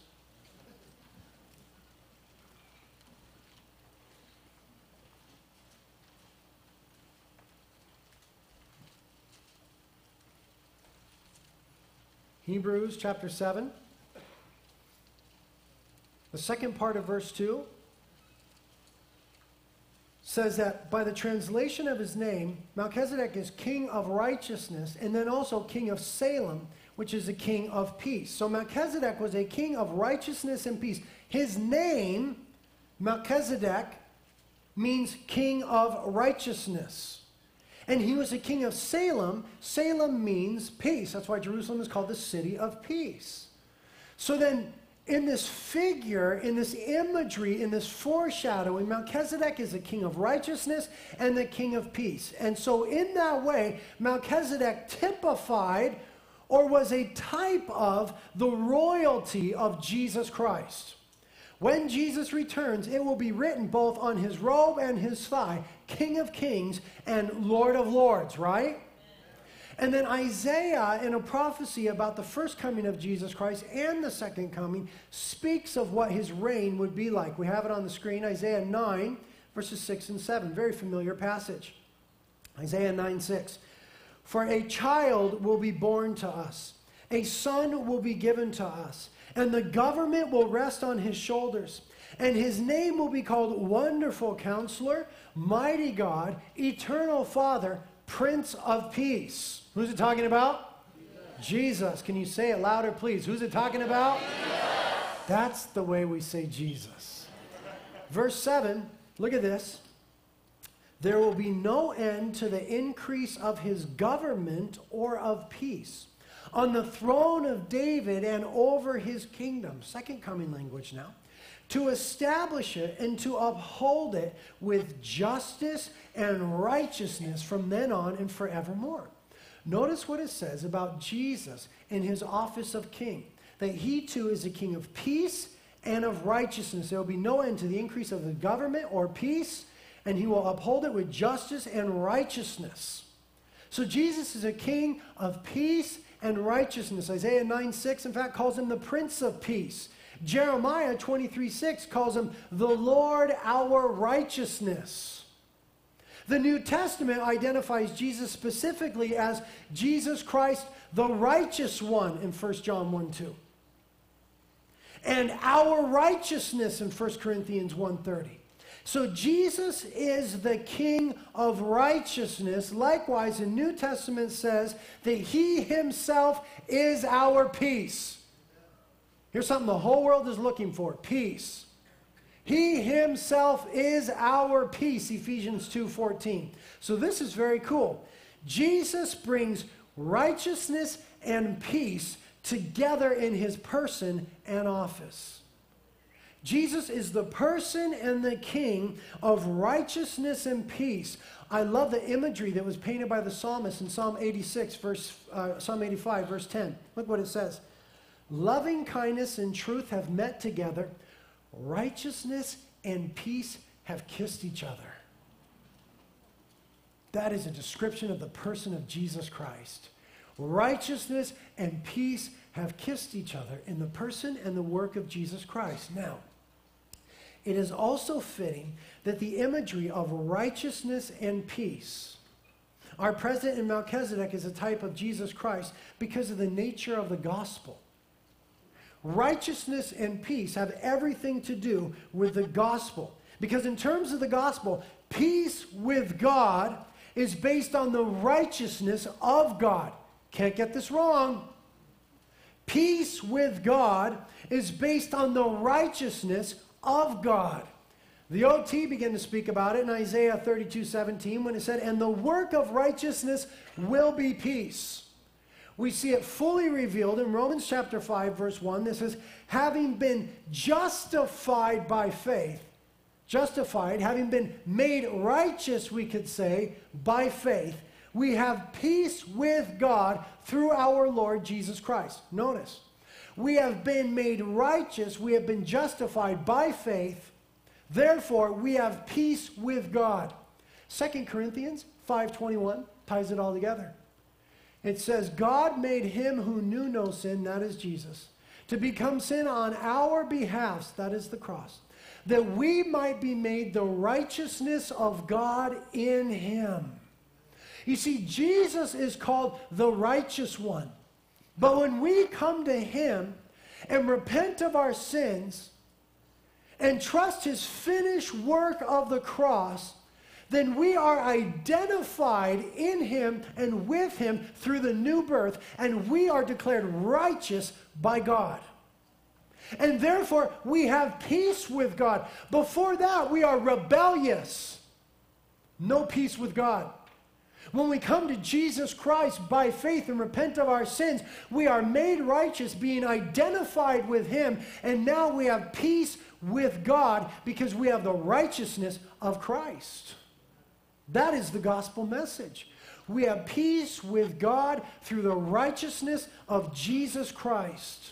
Hebrews chapter 7. The second part of verse 2 says that by the translation of his name, Melchizedek is king of righteousness and then also king of Salem, which is a king of peace. So Melchizedek was a king of righteousness and peace. His name, Melchizedek, means king of righteousness. And he was a king of Salem. Salem means peace. That's why Jerusalem is called the city of peace. So then, in this figure, in this imagery, in this foreshadowing, Melchizedek is the king of righteousness and the king of peace. And so in that way, Melchizedek typified or was a type of the royalty of Jesus Christ. When Jesus returns, it will be written both on his robe and his thigh, King of Kings and Lord of Lords, right? And then Isaiah, in a prophecy about the first coming of Jesus Christ and the second coming, speaks of what his reign would be like. We have it on the screen, Isaiah 9, verses 6 and 7. Very familiar passage. Isaiah 9, 6. For a child will be born to us, a son will be given to us, and the government will rest on his shoulders. And his name will be called Wonderful Counselor, Mighty God, Eternal Father, Prince of Peace. Who's it talking about? Jesus. Jesus. Can you say it louder, please? Who's it talking about? Jesus. That's the way we say Jesus. Verse 7, look at this. There will be no end to the increase of his government or of peace on the throne of David and over his kingdom. Second coming language now. To establish it and to uphold it with justice and righteousness from then on and forevermore. Notice what it says about Jesus in his office of king, that he too is a king of peace and of righteousness. There will be no end to the increase of the government or peace, and he will uphold it with justice and righteousness. So Jesus is a king of peace and righteousness. Isaiah 9:6, in fact, calls him the Prince of Peace. Jeremiah 23:6 calls him the Lord our righteousness. The New Testament identifies Jesus specifically as Jesus Christ, the righteous one in 1 John 1:2. And our righteousness in 1 Corinthians 1:30. So Jesus is the King of righteousness. Likewise, the New Testament says that he himself is our peace. Here's something the whole world is looking for, peace. He himself is our peace, Ephesians 2:14. So this is very cool. Jesus brings righteousness and peace together in his person and office. Jesus is the person and the king of righteousness and peace. I love the imagery that was painted by the psalmist in Psalm 85, verse 10. Look what it says. Loving kindness and truth have met together. Righteousness and peace have kissed each other. That is a description of the person of Jesus Christ. Righteousness and peace have kissed each other in the person and the work of Jesus Christ. Now, it is also fitting that the imagery of righteousness and peace are present in Melchizedek as a type of Jesus Christ because of the nature of the gospel. Righteousness and peace have everything to do with the gospel. Because in terms of the gospel, peace with God is based on the righteousness of God. Can't get this wrong. Peace with God is based on the righteousness of God. The OT began to speak about it in Isaiah 32:17 when it said, "And the work of righteousness will be peace." We see it fully revealed in Romans chapter 5, verse 1. This is, having been justified by faith, justified, having been made righteous, we could say, by faith, we have peace with God through our Lord Jesus Christ. Notice, we have been made righteous, we have been justified by faith, therefore we have peace with God. 2 Corinthians 5:21 ties it all together. It says, God made him who knew no sin, that is Jesus, to become sin on our behalf, that is the cross, that we might be made the righteousness of God in him. You see, Jesus is called the righteous one. But when we come to him and repent of our sins and trust his finished work of the cross, then we are identified in him and with him through the new birth, and we are declared righteous by God. And therefore, we have peace with God. Before that, we are rebellious. No peace with God. When we come to Jesus Christ by faith and repent of our sins, we are made righteous, being identified with him, and now we have peace with God because we have the righteousness of Christ. That is the gospel message. We have peace with God through the righteousness of Jesus Christ.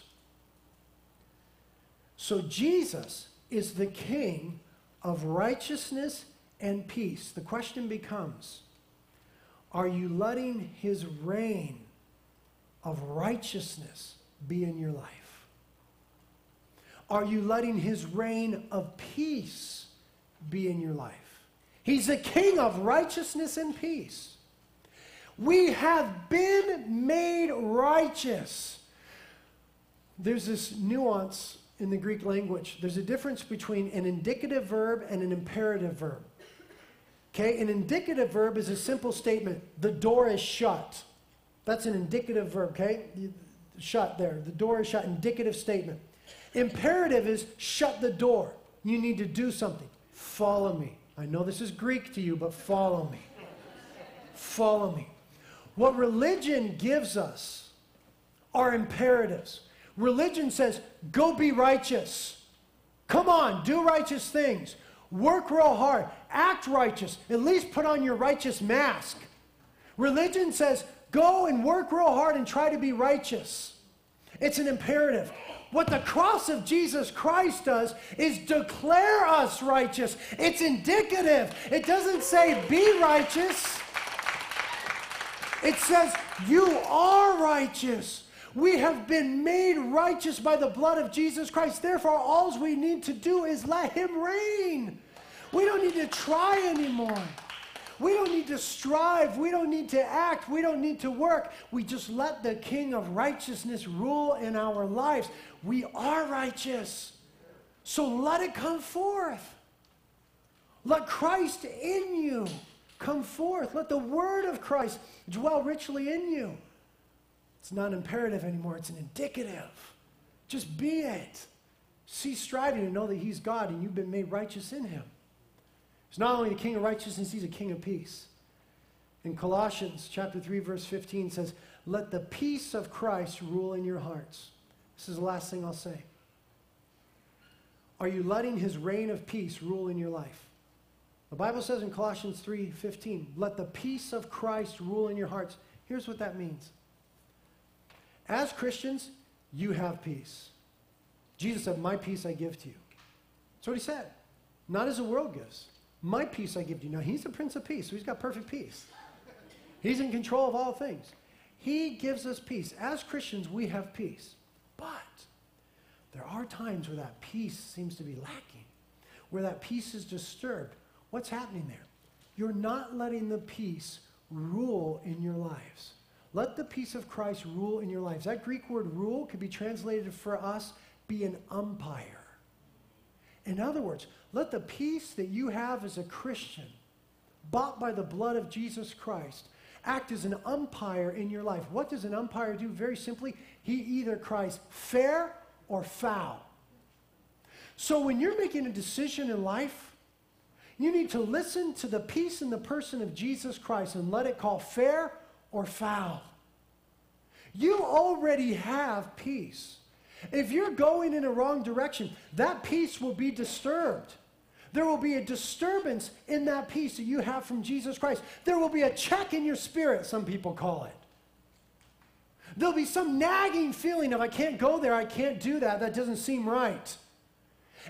So Jesus is the King of righteousness and peace. The question becomes, are you letting his reign of righteousness be in your life? Are you letting his reign of peace be in your life? He's the King of righteousness and peace. We have been made righteous. There's this nuance in the Greek language. There's a difference between an indicative verb and an imperative verb. Okay, an indicative verb is a simple statement. The door is shut. That's an indicative verb, okay? Shut there. The door is shut. Indicative statement. Imperative is shut the door. You need to do something. Follow me. I know this is Greek to you, but follow me. Follow me. What religion gives us are imperatives. Religion says, go be righteous. Come on, do righteous things. Work real hard. Act righteous. At least put on your righteous mask. Religion says, go and work real hard and try to be righteous. It's an imperative. What the cross of Jesus Christ does is declare us righteous. It's indicative. It doesn't say be righteous. It says you are righteous. We have been made righteous by the blood of Jesus Christ. Therefore, all we need to do is let him reign. We don't need to try anymore. We don't need to strive. We don't need to act. We don't need to work. We just let the King of righteousness rule in our lives. We are righteous. So let it come forth. Let Christ in you come forth. Let the word of Christ dwell richly in you. It's not imperative anymore. It's an indicative. Just be it. Cease striving and know that he's God and you've been made righteous in him. He's not only the King of righteousness, he's a King of peace. In Colossians chapter 3, verse 15 says, let the peace of Christ rule in your hearts. This is the last thing I'll say. Are you letting his reign of peace rule in your life? The Bible says in Colossians 3:15, let the peace of Christ rule in your hearts. Here's what that means. As Christians, you have peace. Jesus said, my peace I give to you. That's what he said. Not as the world gives. My peace I give to you. Now, he's the Prince of Peace, so he's got perfect peace. He's in control of all things. He gives us peace. As Christians, we have peace. But there are times where that peace seems to be lacking, where that peace is disturbed. What's happening there? You're not letting the peace rule in your lives. Let the peace of Christ rule in your lives. That Greek word rule could be translated for us, be an umpire. In other words, let the peace that you have as a Christian, bought by the blood of Jesus Christ, act as an umpire in your life. What does an umpire do? Very simply, he either cries fair or foul. So when you're making a decision in life, you need to listen to the peace in the person of Jesus Christ and let it call fair or foul. You already have peace. If you're going in a wrong direction, that peace will be disturbed. There will be a disturbance in that peace that you have from Jesus Christ. There will be a check in your spirit, some people call it. There'll be some nagging feeling of, I can't go there, I can't do that, that doesn't seem right.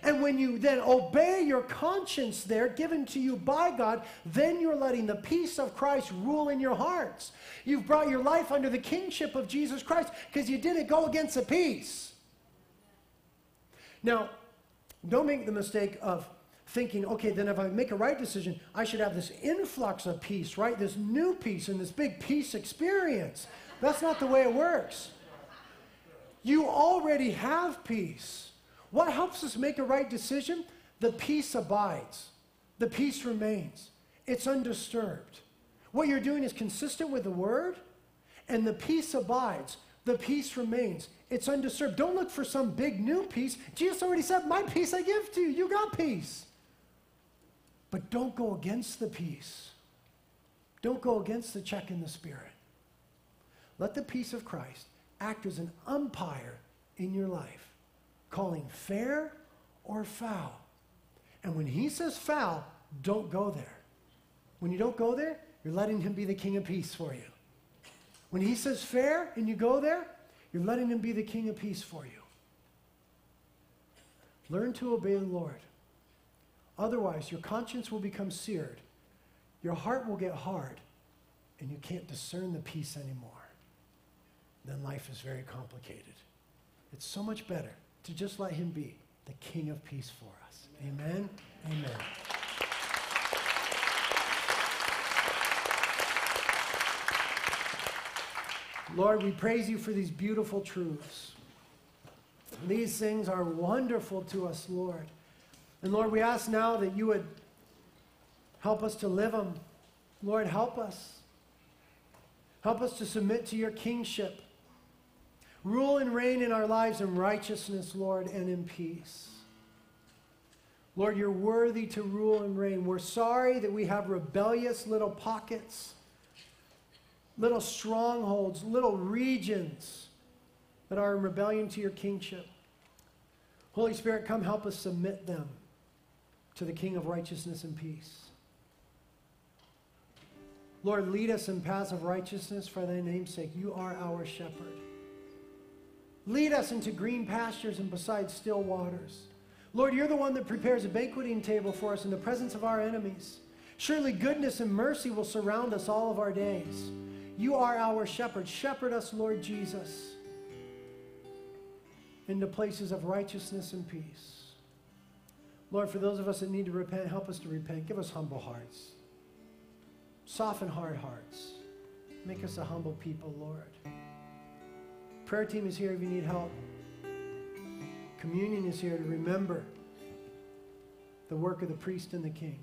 And when you then obey your conscience there, given to you by God, then you're letting the peace of Christ rule in your hearts. You've brought your life under the kingship of Jesus Christ because you didn't go against the peace. Now, don't make the mistake of thinking, okay, then if I make a right decision, I should have this influx of peace, right? This new peace and this big peace experience. That's not the way it works. You already have peace. What helps us make a right decision? The peace abides. The peace remains. It's undisturbed. What you're doing is consistent with the word, and the peace abides. The peace remains. It's undisturbed. Don't look for some big new peace. Jesus already said, my peace I give to you. You got peace. But don't go against the peace. Don't go against the check in the spirit. Let the peace of Christ act as an umpire in your life, calling fair or foul. And when he says foul, don't go there. When you don't go there, you're letting him be the king of peace for you. When he says fair and you go there, you're letting him be the king of peace for you. Learn to obey the Lord. Otherwise, your conscience will become seared. Your heart will get hard, and you can't discern the peace anymore. Then life is very complicated. It's so much better to just let him be the King of Peace for us. Amen? Amen. Amen. Lord, we praise you for these beautiful truths. These things are wonderful to us, Lord. And Lord, we ask now that you would help us to live them. Lord, help us. Help us to submit to your kingship. Rule and reign in our lives in righteousness, Lord, and in peace. Lord, you're worthy to rule and reign. We're sorry that we have rebellious little pockets, little strongholds, little regions that are in rebellion to your kingship. Holy Spirit, come help us submit them to the King of righteousness and peace. Lord, lead us in paths of righteousness for thy name's sake. You are our shepherd. Lead us into green pastures and beside still waters. Lord, you're the one that prepares a banqueting table for us in the presence of our enemies. Surely goodness and mercy will surround us all of our days. You are our shepherd. Shepherd us, Lord Jesus, into places of righteousness and peace. Lord, for those of us that need to repent, help us to repent. Give us humble hearts. Soften hard hearts. Make us a humble people, Lord. Prayer team is here if you need help. Communion is here to remember the work of the priest and the king.